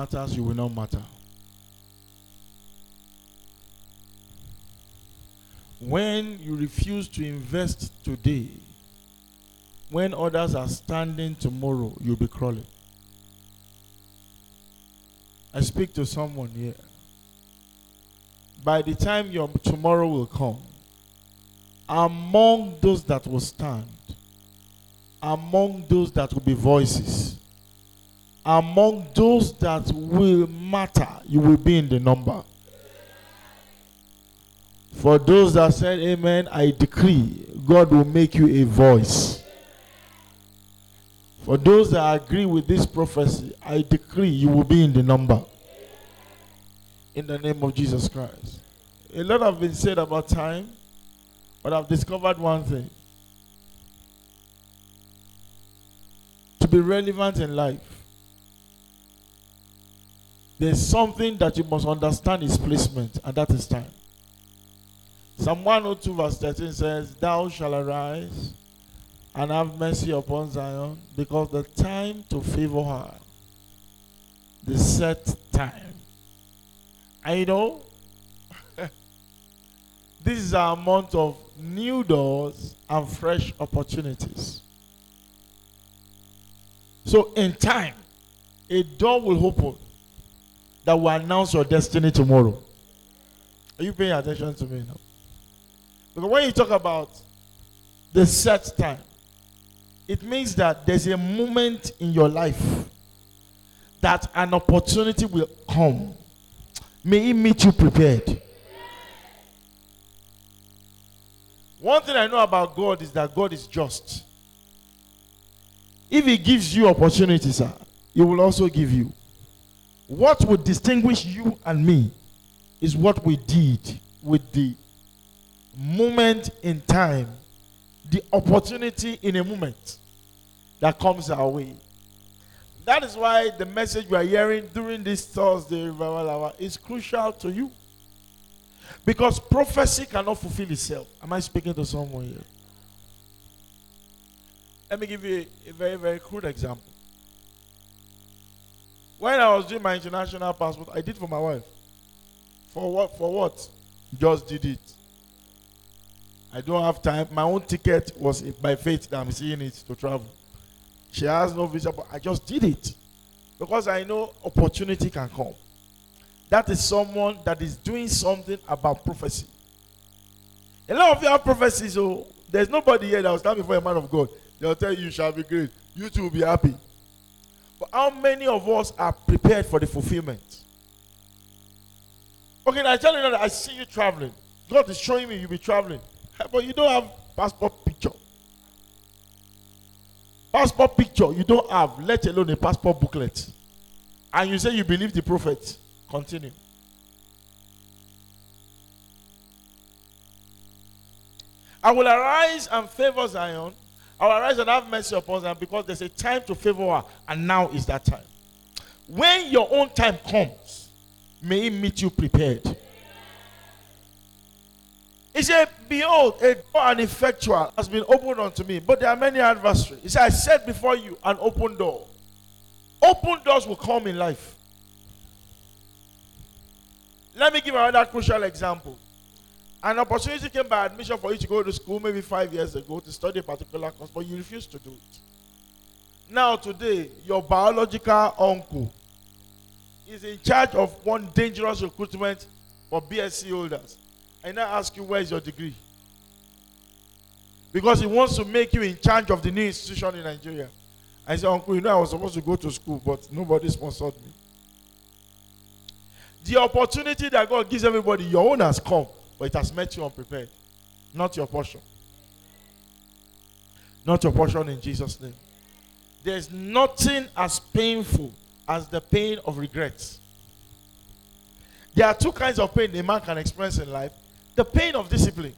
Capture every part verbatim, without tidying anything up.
matters, you will not matter. When you refuse to invest today, when others are standing tomorrow, you'll be crawling. I speak to someone here. By the time your tomorrow will come, among those that will stand, among those that will be voices, among those that will matter, you will be in the number. For those that said amen, I decree, God will make you a voice. For those that agree with this prophecy, I decree you will be in the number. In the name of Jesus Christ. A lot has been said about time, but I've discovered one thing. To be relevant in life, there's something that you must understand is placement, and that is time. Psalm one oh two verse thirteen says, Thou shalt arise and have mercy upon Zion, because the time to favor her, the set time. I know this is our month of new doors and fresh opportunities. So in time, a door will open that will announce your destiny tomorrow. Are you paying attention to me now? Because when you talk about the set time, it means that there's a moment in your life that an opportunity will come. May it meet you prepared. One thing I know about God is that God is just. If he gives you opportunities, sir, he will also give you. What would distinguish you and me is what we did with the moment in time, the opportunity in a moment that comes our way. That is why the message we are hearing during this Thursday revival hour is crucial to you. Because prophecy cannot fulfill itself. Am I speaking to someone here? Let me give you a very, very crude example. When I was doing my international passport, I did for my wife. For what? For what? Just did it. I don't have time. My own ticket was by faith that I'm seeing it to travel. She has no visa, but I just did it. Because I know opportunity can come. That is someone that is doing something about prophecy. A lot of you have prophecies, so there's nobody here that will stand before a man of God. They'll tell you, you shall be great. You too will be happy. But how many of us are prepared for the fulfillment? Okay, now I tell you now that I see you traveling. God is showing me you'll be traveling. But you don't have passport picture. Passport picture you don't have, let alone a passport booklet. And you say you believe the prophet. Continue. I will arise and favor Zion. I will arise and have mercy upon Zion, because there's a time to favor her, and now is that time. When your own time comes, may it meet you prepared. He said, Behold, a door and effectual has been opened unto me, but there are many adversaries. He said, I set before you an open door. Open doors will come in life. Let me give another crucial example. An opportunity came by admission for you to go to school maybe five years ago to study a particular course, but you refused to do it. Now today, your biological uncle is in charge of one dangerous recruitment for B S c holders. I now ask you, where is your degree? Because he wants to make you in charge of the new institution in Nigeria. I said, Uncle, you know I was supposed to go to school, but nobody sponsored me. The opportunity that God gives everybody, your own has come, but it has met you unprepared. Not your portion. Not your portion in Jesus' name. There's nothing as painful as the pain of regrets. There are two kinds of pain a man can experience in life. The pain of discipline.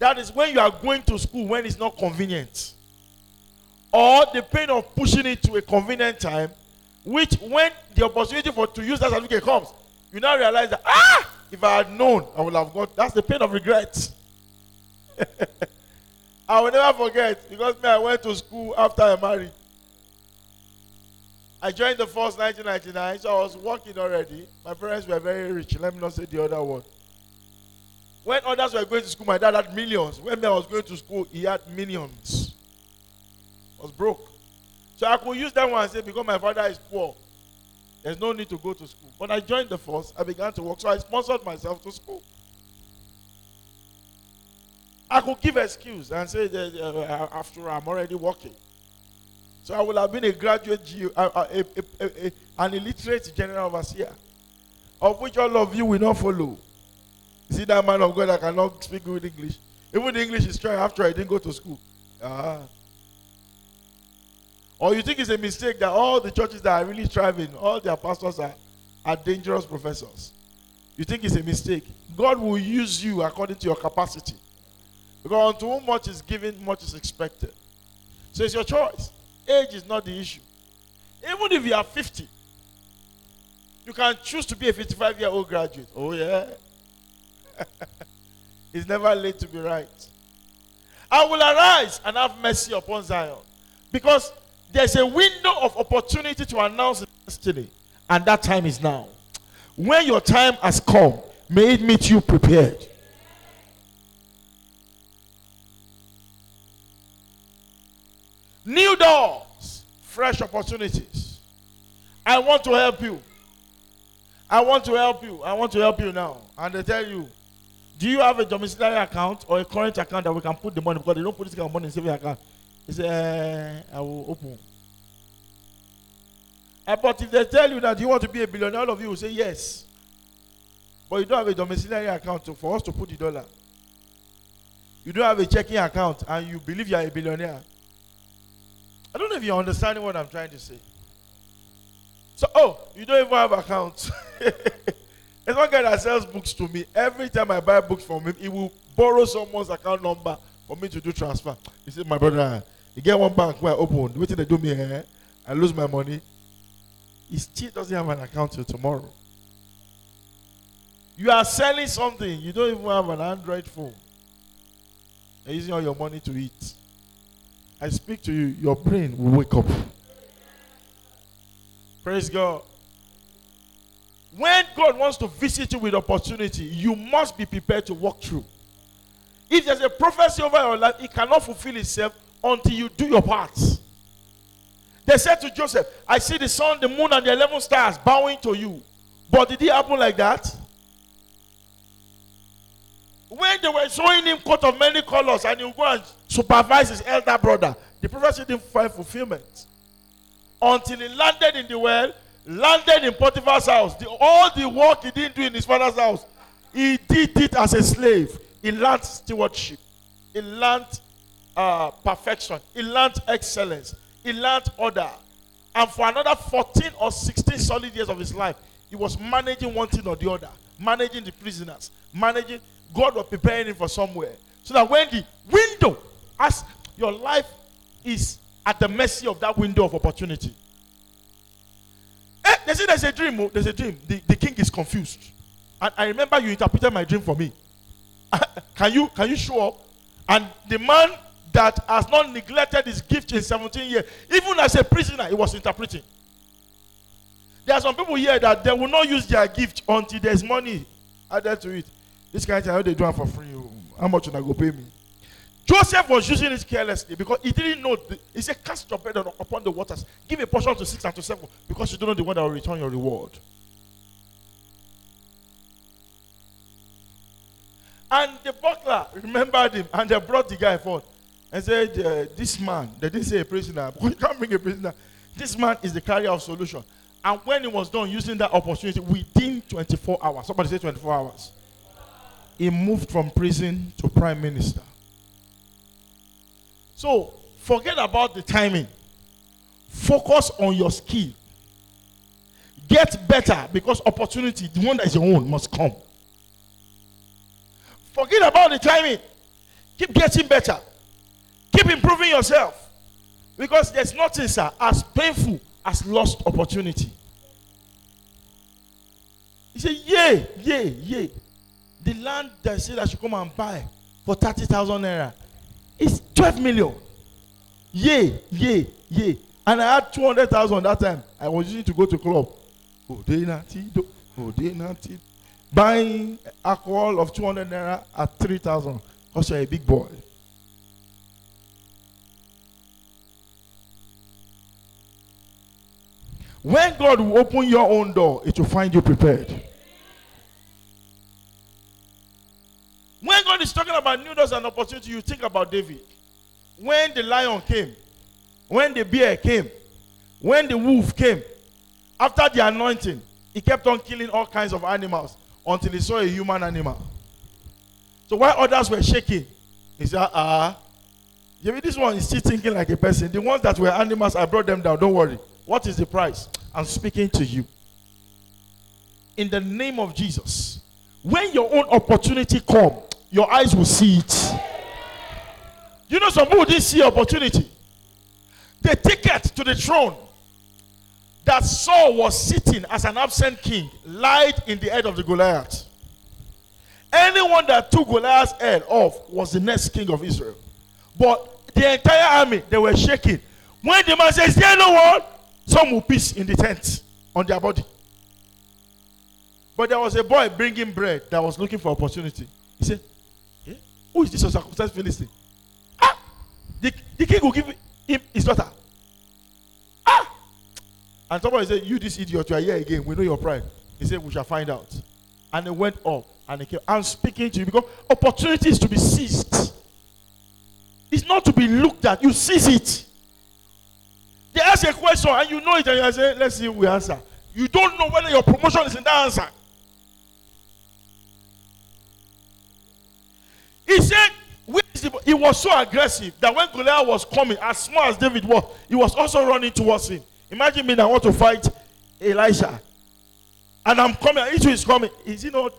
That is when you are going to school when it's not convenient. Or the pain of pushing it to a convenient time, which when the opportunity for to use that certificate comes, you now realize that, ah, if I had known, I would have got. That's the pain of regret. I will never forget, because me, I went to school after I married. I joined the force nineteen ninety-nine, so I was working already. My parents were very rich. Let me not say the other one. When others were going to school, my dad had millions. When I was going to school, he had millions. I was broke. So I could use that one and say, because my father is poor, there's no need to go to school. But I joined the force. I began to work. So I sponsored myself to school. I could give excuse and say, after all, I'm already working. So I would have been a graduate, a, a, a, a, an illiterate general overseer, of which all of you will not follow. You see that man of God that cannot speak good English. Even the English is trying after I didn't go to school. Ah. Or you think it's a mistake that all the churches that are really thriving, all their pastors are, are dangerous professors. You think it's a mistake. God will use you according to your capacity. Because unto whom much is given, much is expected. So it's your choice. Age is not the issue. Even if you are fifty, you can choose to be a fifty-five-year-old graduate. Oh, yeah. It's never late to be right. I will arise and have mercy upon Zion. Because there's a window of opportunity to announce destiny. And that time is now. When your time has come, may it meet you prepared. New doors, fresh opportunities. I want to help you. I want to help you. I want to help you now. And they tell you, do you have a domiciliary account or a current account that we can put the money? Because they don't put this kind of money in saving account. They say, uh, I will open. Uh, but if they tell you that you want to be a billionaire, all of you will say yes. But you don't have a domiciliary account to, for us to put the dollar. You don't have a checking account and you believe you are a billionaire. I don't know if you're understanding what I'm trying to say. So, oh, you don't even have accounts. There's one guy that sells books to me. Every time I buy books from him, he will borrow someone's account number for me to do transfer. He said, my brother, you get one bank where I open. Wait till they do me here. I lose my money. He still doesn't have an account till tomorrow. You are selling something. You don't even have an Android phone. You're using all your money to eat. I speak to you, your brain will wake up. Praise God. When God wants to visit you with opportunity, you must be prepared to walk through. If there's a prophecy over your life, it cannot fulfill itself until you do your part. They said to Joseph, I see the sun, the moon, and the eleven stars bowing to you. But did it happen like that? When they were showing him coat of many colors and he would go and supervise his elder brother, the prophecy didn't find fulfillment. Until he landed in the well, landed in Potiphar's house. The, all the work he didn't do in his father's house, he did it as a slave. He learned stewardship. He learned uh, perfection. He learned excellence. He learned order. And for another fourteen or sixteen solid years of his life, he was managing one thing or the other. Managing the prisoners. Managing... God was preparing him for somewhere. So that when the window, as your life is at the mercy of that window of opportunity. Hey, they say there's a dream. There's a dream. The, the king is confused. And I remember you interpreted my dream for me. Can you, can you show up? And the man that has not neglected his gift in seventeen years, even as a prisoner, he was interpreting. There are some people here that they will not use their gift until there's money added to it. This guy, I know they do it for free. How much should I go pay me? Joseph was using it carelessly because he didn't know. The, he said, cast your burden upon the waters. Give a portion to six and to seven because you don't know the one that will return your reward. And the butler remembered him and they brought the guy forth and said, this man, they didn't say a prisoner, but you can't bring a prisoner. This man is the carrier of solution. And when he was done using that opportunity within twenty-four hours, somebody say twenty-four hours. He moved from prison to prime minister. So, forget about the timing. Focus on your skill. Get better because opportunity, the one that is your own, must come. Forget about the timing. Keep getting better. Keep improving yourself. Because there's nothing, sir, as painful as lost opportunity. He said, yay, yay, yay. The land that said I should come and buy for thirty thousand naira is twelve million. Yay, yay, yay. And I had two hundred thousand that time. I was using to go to club. Buying alcohol of two hundred naira at three thousand. Also a big boy. When God will open your own door, it will find you prepared. When God is talking about new doors and opportunity, you think about David. When the lion came, when the bear came, when the wolf came, after the anointing, he kept on killing all kinds of animals until he saw a human animal. So while others were shaking, he said, ah, this one is still thinking like a person. The ones that were animals, I brought them down. Don't worry. What is the price? I'm speaking to you. In the name of Jesus, when your own opportunity comes, your eyes will see it. You know, some people didn't see opportunity. The ticket to the throne that Saul was sitting as an absent king lied in the head of the Goliath. Anyone that took Goliath's head off was the next king of Israel. But the entire army, they were shaking. When the man says, there no one, some will piss in the tent on their body. But there was a boy bringing bread that was looking for opportunity. He said, yeah, who is this uncircumcised Philistine? Ah, the, the king will give him his daughter. Ah! And somebody said, you this idiot, you are here again. We know your pride. He said, we shall find out. And he went up and he came. I'm speaking to you because opportunity is to be seized. It's not to be looked at. You seize it. They ask a question and you know it and you say, let's see if we answer. You don't know whether your promotion is in that answer. He said, he was so aggressive that when Goliath was coming, as small as David was, he was also running towards him. Imagine me that I want to fight Elisha. And I'm coming, and Israel is coming. Is he not?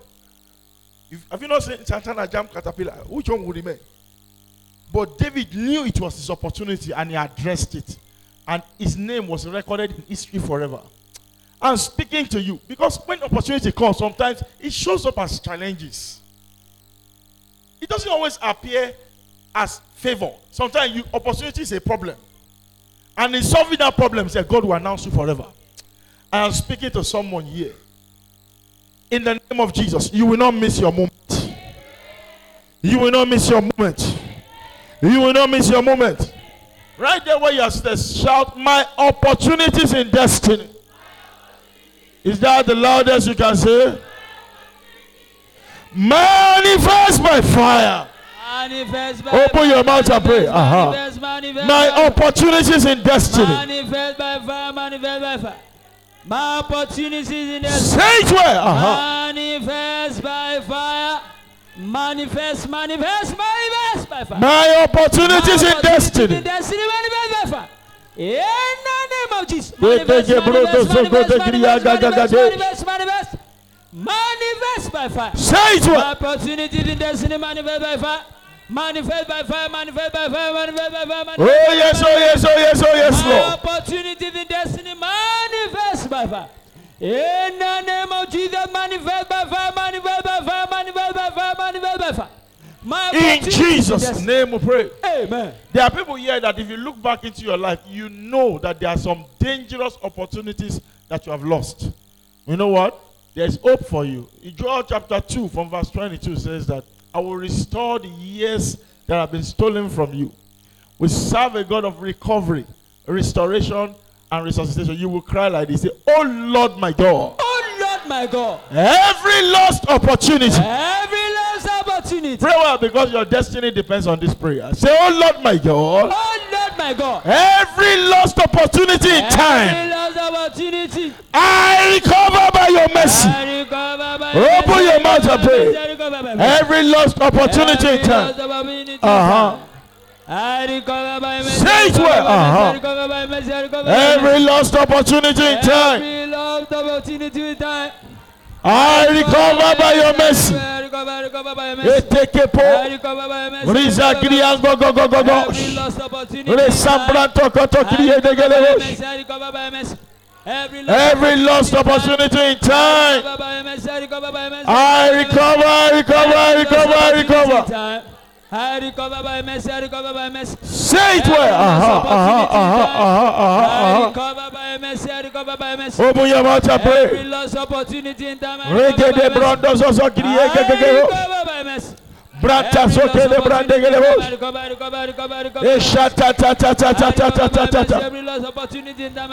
If, have you not seen Santana jam caterpillar? Which one would remain? But David knew it was his opportunity and he addressed it. And his name was recorded in history forever. I'm speaking to you because when opportunity comes, sometimes it shows up as challenges. It doesn't always appear as favor. Sometimes you, opportunity is a problem. And in solving that problem, say, God will announce you forever. I am speaking to someone here. In the name of Jesus, you will not miss your moment. You will not miss your moment. You will not miss your moment. Right there where you are, shout, my opportunities in destiny. Is that the loudest you can say? Manifest by fire. Manifest by Open fire. Your mouth and pray. Uh-huh. Manifest, manifest, my opportunities in destiny. Manifest by fire. Manifest by fire. My opportunities in destiny. Say it well. Uh-huh. Manifest by fire. Manifest, manifest, manifest by fire. My opportunities, my opportunities in destiny. In destiny manifest by fire. In the name of Jesus. Manifest, manifest, manifest, manifest, manifest, manifest. Manifest by fire. Say it well. My opportunity in destiny manifest by fire. Manifest by fire. Manifest by fire. Manifest by fire. Manifest oh yes, oh yes, oh yes, oh yes, Lord. My opportunity in destiny manifest by fire. In the name of Jesus, manifest by fire. Manifest by fire. Manifest by fire. Manifest by fire. My in Jesus' name we pray. Amen. There are people here that if you look back into your life, you know that there are some dangerous opportunities that you have lost. You know what? There is hope for you. In Joel chapter two from verse twenty-two says that I will restore the years that have been stolen from you. We serve a God of recovery, restoration, and resuscitation. You will cry like this. Say, oh Lord my God. Oh Lord my God. Every lost opportunity. Every lost opportunity. Pray well because your destiny depends on this prayer. Say, oh Lord my God. Oh Lord my God. Every lost opportunity in time. Every lost opportunity. I recover by your mercy. Open your mouth and pray. Every lost opportunity in time. Uh huh. I recover by mercy. Say it well. Uh huh. Every lost opportunity in time. Every lost opportunity in time. I recover by your mercy. I recover by your mercy. I recover by your mercy. I recover by your mercy. I recover by your mercy. Every lost, Every lost opportunity in time. I recover, I recover, I recover, I recover. I recover by mercy. I recover by mercy. Say it well. Aha, aha, aha, aha, aha. I recover by mercy. I recover by mercy. Open your mouth and pray. Every lost opportunity in time. I recover by mercy. Brata soke de brande gelebo. Esha ta ta ta ta ta ta ta ta.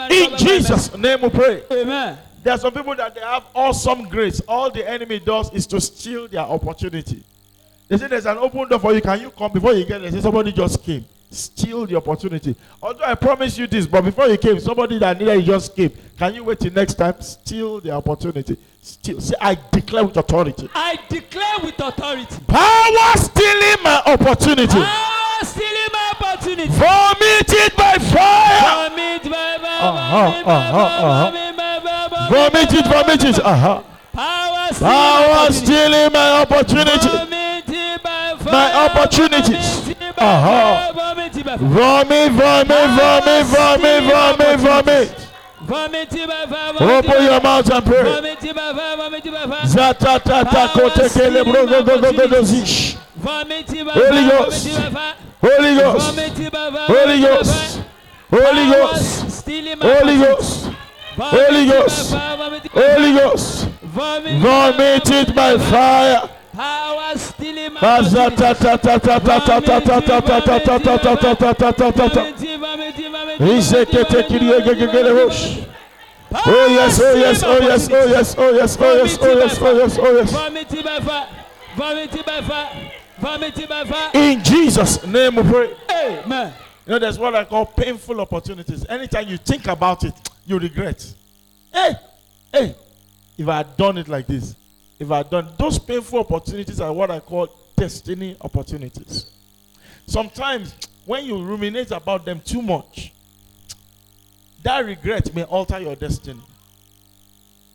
In Jesus' name we pray. Amen. There are some people that they have awesome grace. All the enemy does is to steal their opportunity. They say there's an open door for you. Can you come? Before you get there, they say somebody just came. Steal the opportunity. Although I promise you this, but before you came, somebody that needed you just came. Can you wait till next time? Steal the opportunity. Steal. Say, I declare with authority. I declare with authority. Power stealing my opportunity. Power stealing my opportunity. Vomit it by fire. Vomit by fire. Vomit it, vomit it. Uh-huh. Power stealing, power stealing my opportunity. Vomit my opportunities. Uh-huh. Vomit, vomit, vomit, vomit, vomit, vomit. Open your mouth and pray. Zata tata kotekele bro go go go go zish. Holy Ghost. Holy Ghost. Holy Ghost. Holy Ghost. Holy Ghost. Holy Ghost. Holy Ghost. Vomited by fire. Power stealing my opportunity. Oh yes, oh yes, oh yes, oh yes, oh yes, oh yes, oh yes, oh yes, oh yes. Vomited by fire. Vomited by fire. Vomited by fire. In Jesus' name we pray. Amen. You know, there's what I call painful opportunities. Anytime you think about it, you regret. Hey, hey, if I had done it like this, if I had done those painful opportunities are what I call destiny opportunities. Sometimes when you ruminate about them too much, that regret may alter your destiny.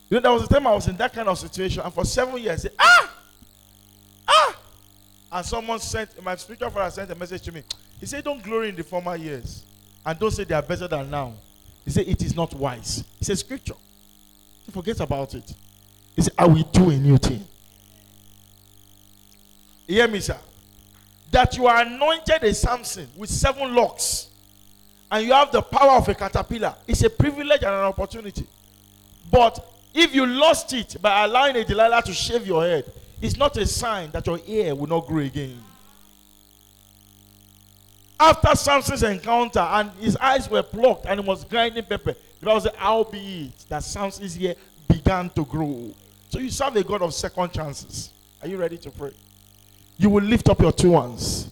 You know, there was a time I was in that kind of situation, and for seven years, I said, ah, ah, and someone sent, my spiritual father sent a message to me. He said, don't glory in the former years, and don't say they are better than now. He said, it is not wise. He said, scripture. He forget about it. He said, I will do a new thing. You hear me, sir? That you are anointed a Samson with seven locks, and you have the power of a caterpillar. It's a privilege and an opportunity. But if you lost it by allowing a Delilah to shave your head, it's not a sign that your hair will not grow again. After Samson's encounter and his eyes were plucked and he was grinding pepper, the Bible says, how be it that Samson's hair began to grow. So you serve a God of second chances. Are you ready to pray? You will lift up your two hands.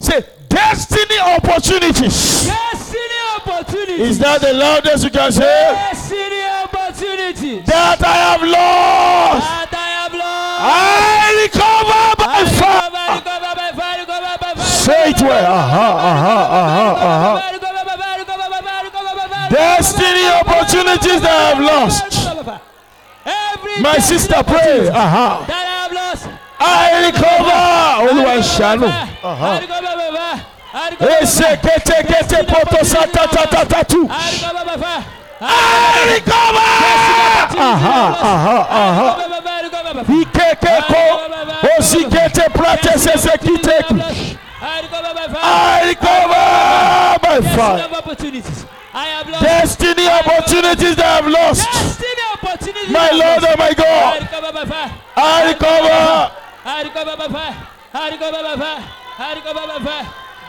Say, destiny opportunities. Destiny opportunities. Is that the loudest you can say? Destiny opportunities. That I have lost. That I have lost. I recover by fire. I recover by fire. Recover by fire. Say it well. Aha, aha, aha, aha. Destiny opportunities that I have lost. Every My sister pray. Aha. That I have lost. I recover. Oluwa shanu. Aha. Esekete poto sata tata tatu. I recover. Aha, aha, aha. Ikekeko osikete prate sesekite. I recover by fire. I have lost. Destiny I opportunities that I have lost. Destiny my Lord and my God. I recover by fire. I recover. I recover by fire. I recover by fire.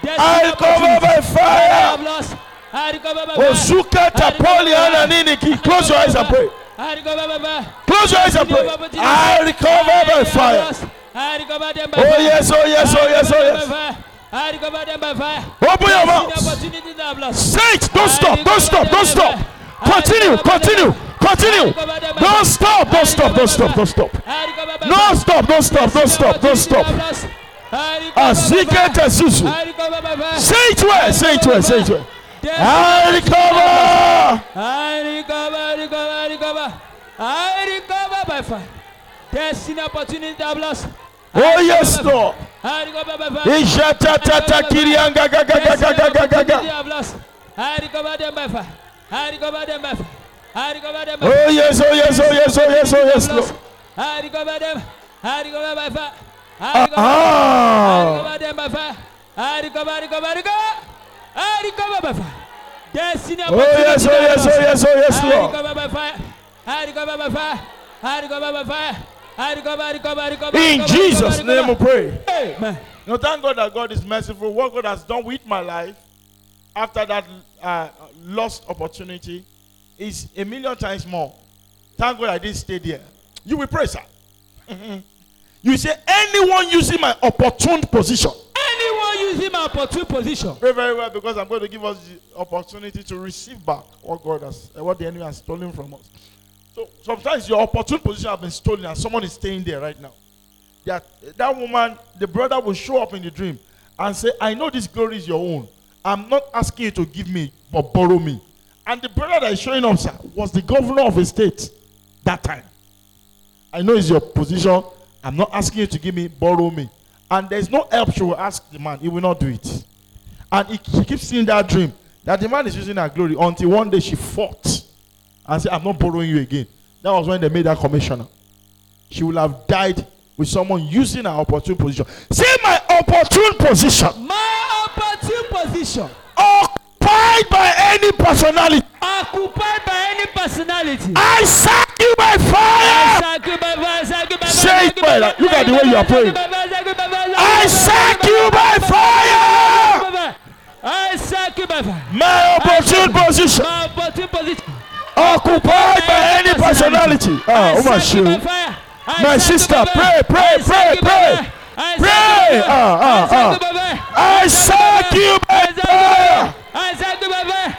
I recover by fire. I recover by fire. I have lost. I recover by fire. Ozuka tapoli ananiki. Close your eyes and pray. I recover by fire. Close your eyes and pray. I recover by fire. I recover them by fire. Oh yes, oh yes, oh yes, oh yes. I recover them by fire. Open your mouth. Say it. Don't stop. Don't stop. Don't stop. Continue. Continue. Continue. Don't stop. Don't stop. Don't stop. Don't stop. No stop. Don't stop. Don't stop. Don't stop. Azika Tasusu. Say it well. Say it well. Say it well. I recover. I recover. I recover. I recover. I recover by fire. Destiny opportunity that I've lost. Oh yes, Lord. I recover them by fire. I recover them by fire. I recover them by fire. Oh yes, oh yes, oh yes, oh yes, oh yes, Lord. I recover them. I recover by fire. yes, oh yes, oh yes, Lord. In Jesus' name we pray. Amen. Now thank God that God is merciful. What God has done with my life after that uh, lost opportunity is a million times more. Thank God I didn't stay there. You will pray, sir. Mm-hmm. You say, anyone using my opportune position. Anyone using my opportune position. Pray very well, because I'm going to give us the opportunity to receive back what God has, uh, what the enemy has stolen from us. So sometimes your opportune position has been stolen and someone is staying there right now. That, that woman, the brother will show up in the dream and say, I know this glory is your own. I'm not asking you to give me, but borrow me. And the brother that is showing up, sir, was the governor of a state that time. I know it's your position. I'm not asking you to give me, borrow me. And there's no help she will ask the man. He will not do it. And he, she keeps seeing that dream that the man is using her glory until one day she fought and said, I'm not borrowing you again. That was when they made her commissioner. She would have died with someone using her opportune position. Say my opportune position. My opportune position. Occupied by any personality. Occupied by any personality. I sack you by fire. I sack you by fire. Say it well. Look at the way you are praying. I sack you by fire. I sack you by fire. My opportune position. My opportune position. Occupied by any personality. Oh, my shoe. My sister, pray, pray, pray, pray. Pray. I sack you by fire. I sack you by fire.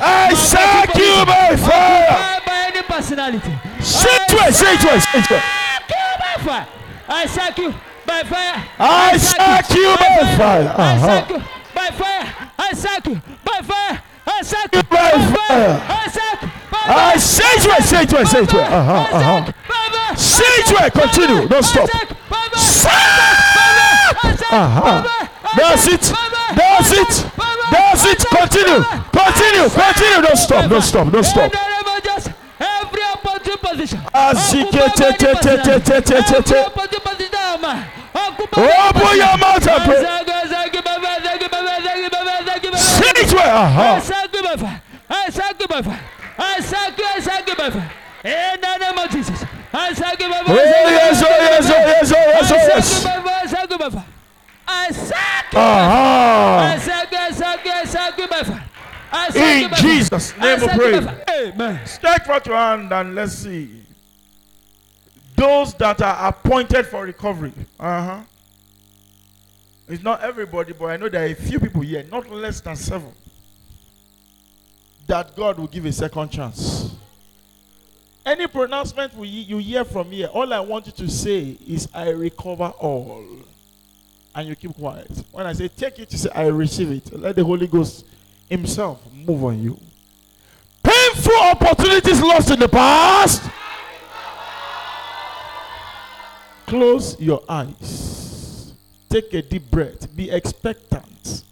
I sack you by fire. I sack you by fire. Personality. Say it well, say it well, say it well. I sack you by fire. I sack you by fire. I sack you by fire. I sack you by fire. I sack you by fire. I sack you by fire. I say it well, say it well, say it well. Uh-huh, uh-huh. Say it well, continue, don't stop. Uh-huh. That's it. That's it. That's it. Continue. Continue. Continue. Don't stop. Don't stop. Don't stop. Position. Open your mouth and pray. Say it well. I sack you by fire. I sack you, I sack you by fire. In the name of Jesus. I sack you by fire. Oh yes, oh yes, oh yes, oh yes, oh yes. I sack you by fire. I sack you. I sack you, I sack you, I sack you by fire. In Jesus' name we pray. Amen. Stretch forth your hand and let's see. Those that are appointed for recovery. Uh-huh. It's not everybody, but I know there are a few people here, not less than seven, that God will give a second chance. Any pronouncement we, you hear from here, all I want you to say is, I recover all. And you keep quiet. When I say take it, you say, I receive it. Let the Holy Ghost Himself move on you. Painful opportunities lost in the past. Close your eyes. Take a deep breath. Be expectant.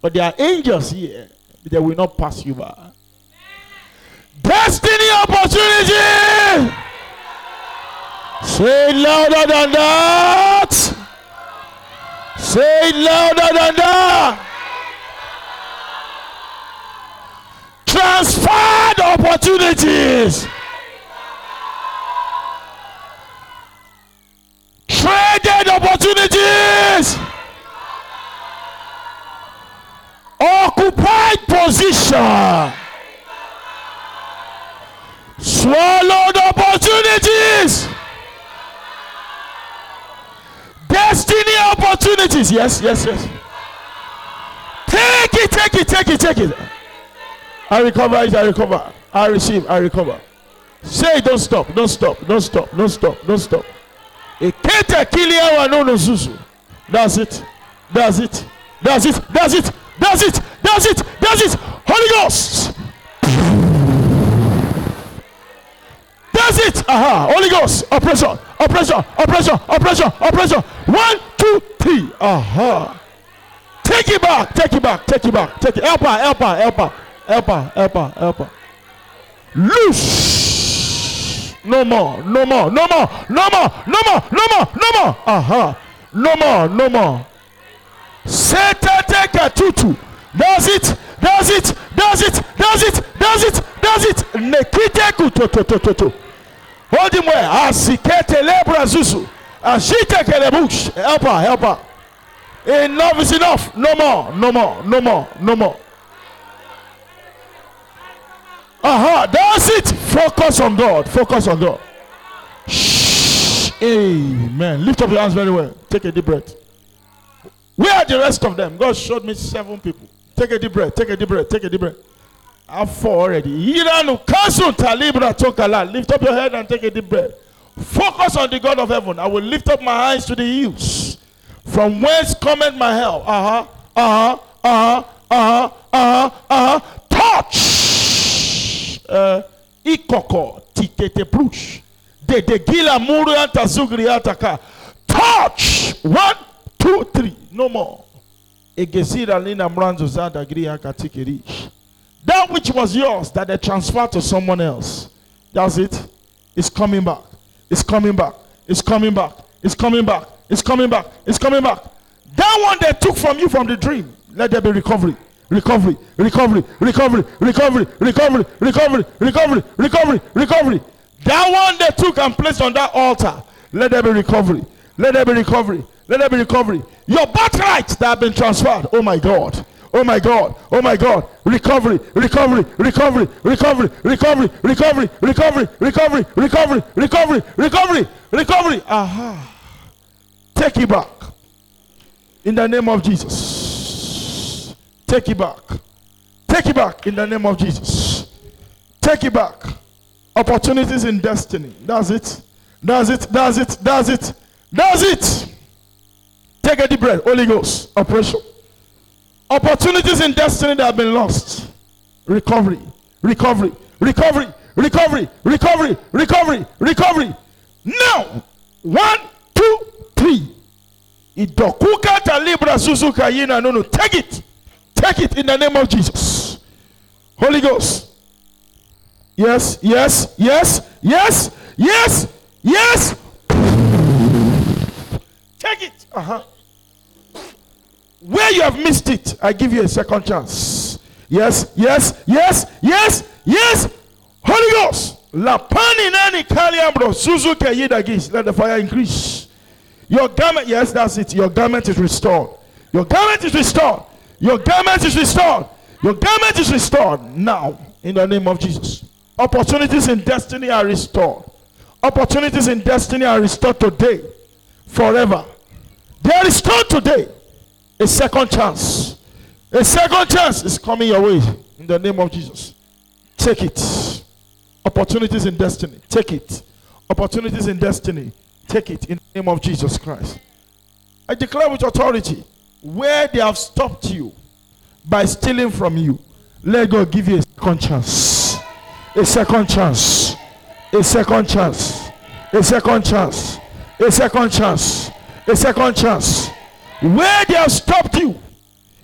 But there are angels here that will not pass you by. Destiny opportunity. Say louder than that. Say louder than that. Transferred opportunities. Traded opportunities. Occupied position. Swallowed opportunities. Destiny opportunities. Yes, yes, yes. Take it, take it, take it, take it. I recover it, I recover. I receive, I recover. Say, don't stop, don't stop, don't stop, don't stop, don't stop. That's it, that's it, that's it, that's it, that's it, that's it, that's it. Holy Ghost. That's it. Aha, Holy Ghost. Oppression, oppression, oppression, oppression, oppression. One, two, three. Aha. Take it back, take it back, take it back, take it. Help her, help her, help her. Help her, help her, help her. Loose. no more, no more, no more, no more, no more, no more, no more, aha, no more, no more. Satan take a tutu. Does it, does it, does it, does it, does it, does it. Nekite kutototototo. Hold him where. Asikete lebra zuzu. Ashite kelebush. Help her, help her. Enough is enough. No more, no more, no more, no more. Aha, that's it. Focus on God. Focus on God. Shh. Amen. Lift up your hands very well. Take a deep breath. Where are the rest of them? God showed me seven people. Take a deep breath. Take a deep breath. Take a deep breath. I have four already. Lift up your head and take a deep breath. Focus on the God of heaven. I will lift up my eyes to the hills. From whence cometh my help? Uh-huh. Uh-huh. Uh-huh. Uh-huh. Uh-huh. Uh-huh. Touch. Uh, ikoko. Tikete plush. De de gila muru anta sugri ataka. Touch. One, two, three. No more. That which was yours that they transferred to someone else. That's it. It's coming back. It's coming back. It's coming back. It's coming back. It's coming back. It's coming back. That one they took from you from the dream. Let there be recovery. Recovery. Recovery. Recovery. Recovery. Recovery. Recovery. Recovery. Recovery. Recovery. That one they took and placed on that altar. Let there be recovery. Let there be recovery. Let there be recovery. Your birthright that have been transferred. Oh my God. Oh my God. Oh my God. Recovery. Recovery. Recovery. Recovery. Recovery. Recovery. Recovery. Recovery. Recovery. Recovery. Recovery. Recovery. Aha. Take it back. In the name of Jesus. Take it back. Take it back. In the name of Jesus. Take it back. Opportunities in destiny. That's it. That's it. That's it. That's it. That's it. Take a deep breath. Holy Ghost. Oppression. Opportunities in destiny that have been lost. Recovery. Recovery. Recovery. Recovery. Recovery. Recovery. Recovery. Now. One, two, three. Take it. Take it in the name of Jesus. Holy Ghost. Yes. Yes. Yes. Yes. Yes. Yes. Take it. Uh-huh. Where you have missed it, I give you a second chance. Yes, yes, yes, yes, yes. Holy Ghost. Let the fire increase. Your garment, yes, that's it. Your garment is restored. Your garment is restored. Your garment is restored. Your garment is restored. Now, in the name of Jesus. Opportunities in destiny are restored. Opportunities in destiny are restored today. Forever. They are restored today. A second chance. A second chance is coming your way. In the name of Jesus. Take it. Opportunities in destiny. Take it. Opportunities in destiny. Take it in the name of Jesus Christ. I declare with authority, where they have stopped you by stealing from you, let God give you a second chance. A second chance. A second chance. A second chance. A second chance. A second chance. Where they have stopped you.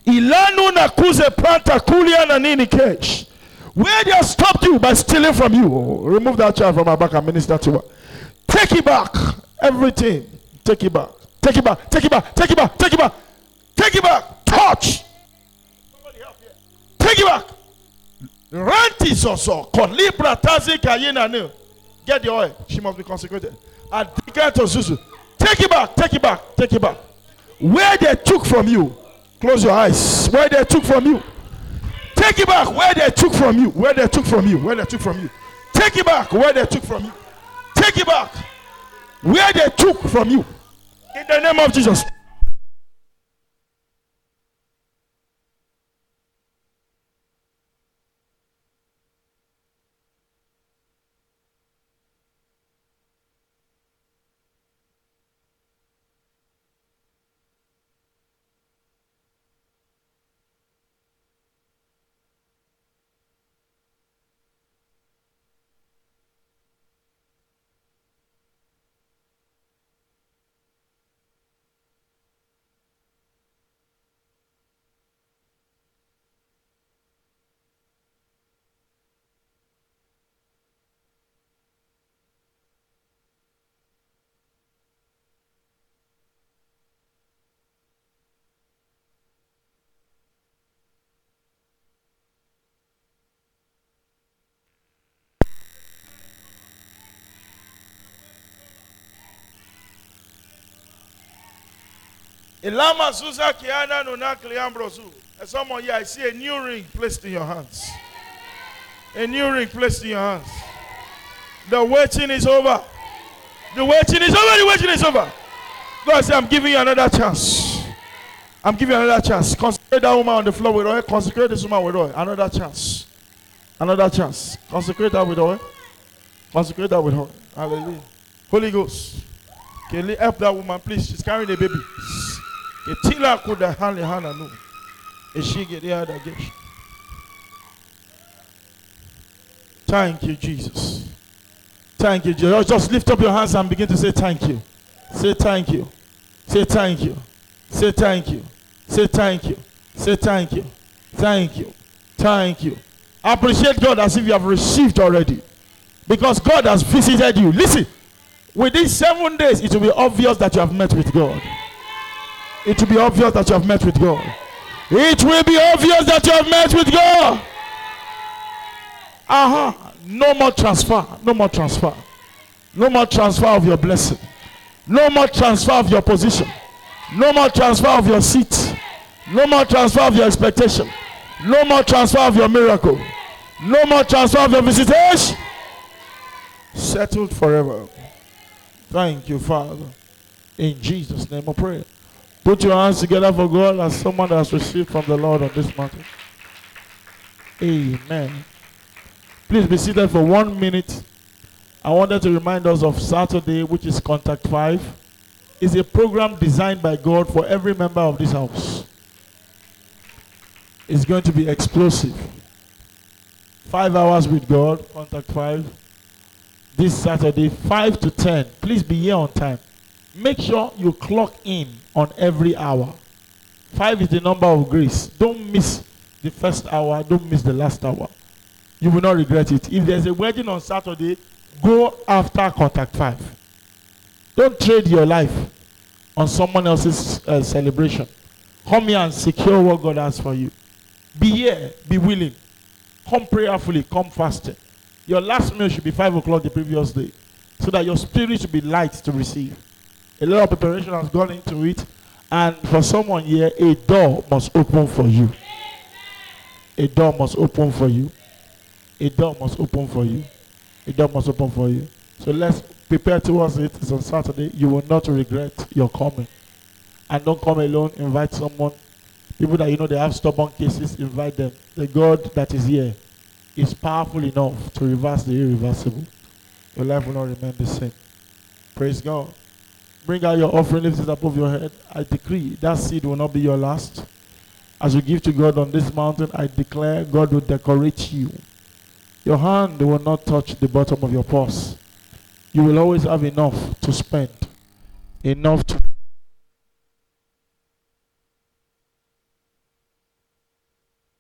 Where they have stopped you by stealing from you. Oh, remove that child from my back and minister to her. Take it back. Everything. Take it back. Take it back. Take it back. Take it back. Take it back. Take it back. Touch. Take it back. Get the oil. She must be consecrated. Take it back. Take it back. Take it back. Where they took from you, close your eyes. Where they took from you, take it back. Where they took from you, where they took from you, where they took from you, take it back. Where they took from you, take it back. Where they took from you, in the name of Jesus. There's someone here, I see a new ring placed in your hands. A new ring placed in your hands. The waiting is over. The waiting is over. The waiting is over. God said, I'm giving you another chance. I'm giving you another chance. Consecrate that woman on the floor with oil. Consecrate this woman with oil. Another chance. Another chance. Consecrate that with oil. Consecrate that with oil. Hallelujah. Holy Ghost. Can you help that woman, please? She's carrying a baby. Thank you, Jesus. Thank you, Jesus. Just lift up your hands and begin to say thank you. Say thank you. Say thank you. Say thank you. Say thank you. Say thank you. Thank you. Thank you. Appreciate God as if you have received already. Because God has visited you. Listen. Within seven days, it will be obvious that you have met with God. It will be obvious that you have met with God. It will be obvious that you have met with God. Uh huh. No more transfer. No more transfer. No more transfer of your blessing. No more transfer of your position. No more transfer of your seat. No more transfer of your expectation. No more transfer of your miracle. No more transfer of your visitation. Settled forever. Thank you, Father. In Jesus' name I pray. Put your hands together for God as someone that has received from the Lord on this matter. Amen. Please be seated for one minute. I wanted to remind us of Saturday, which is Contact five. It's a program designed by God for every member of this house. It's going to be explosive. Five hours with God, Contact five. This Saturday, five to ten. Please be here on time. Make sure you clock in on every hour. Five is the number of grace. Don't miss the first hour. Don't miss the last hour. You will not regret it. If there's a wedding on Saturday, go after Contact five. Don't trade your life on someone else's uh, celebration. Come here and secure what God has for you. Be here. Be willing. Come prayerfully. Come fasting. Your last meal should be five o'clock the previous day, so that your spirit should be light to receive. A lot of preparation has gone into it, and for someone here, a door must open for you. A door must open for you. A door must open for you. A door must open for you. So let's prepare towards it. It's on Saturday. You will not regret your coming. And don't come alone. Invite someone. People that you know they have stubborn cases, invite them. The God that is here is powerful enough to reverse the irreversible. Your life will not remain the same. Praise God. Bring out your offering, lift it above your head. I decree that seed will not be your last. As you give to God on this mountain, I declare God will decorate you. Your hand will not touch the bottom of your purse. You will always have enough to spend, enough to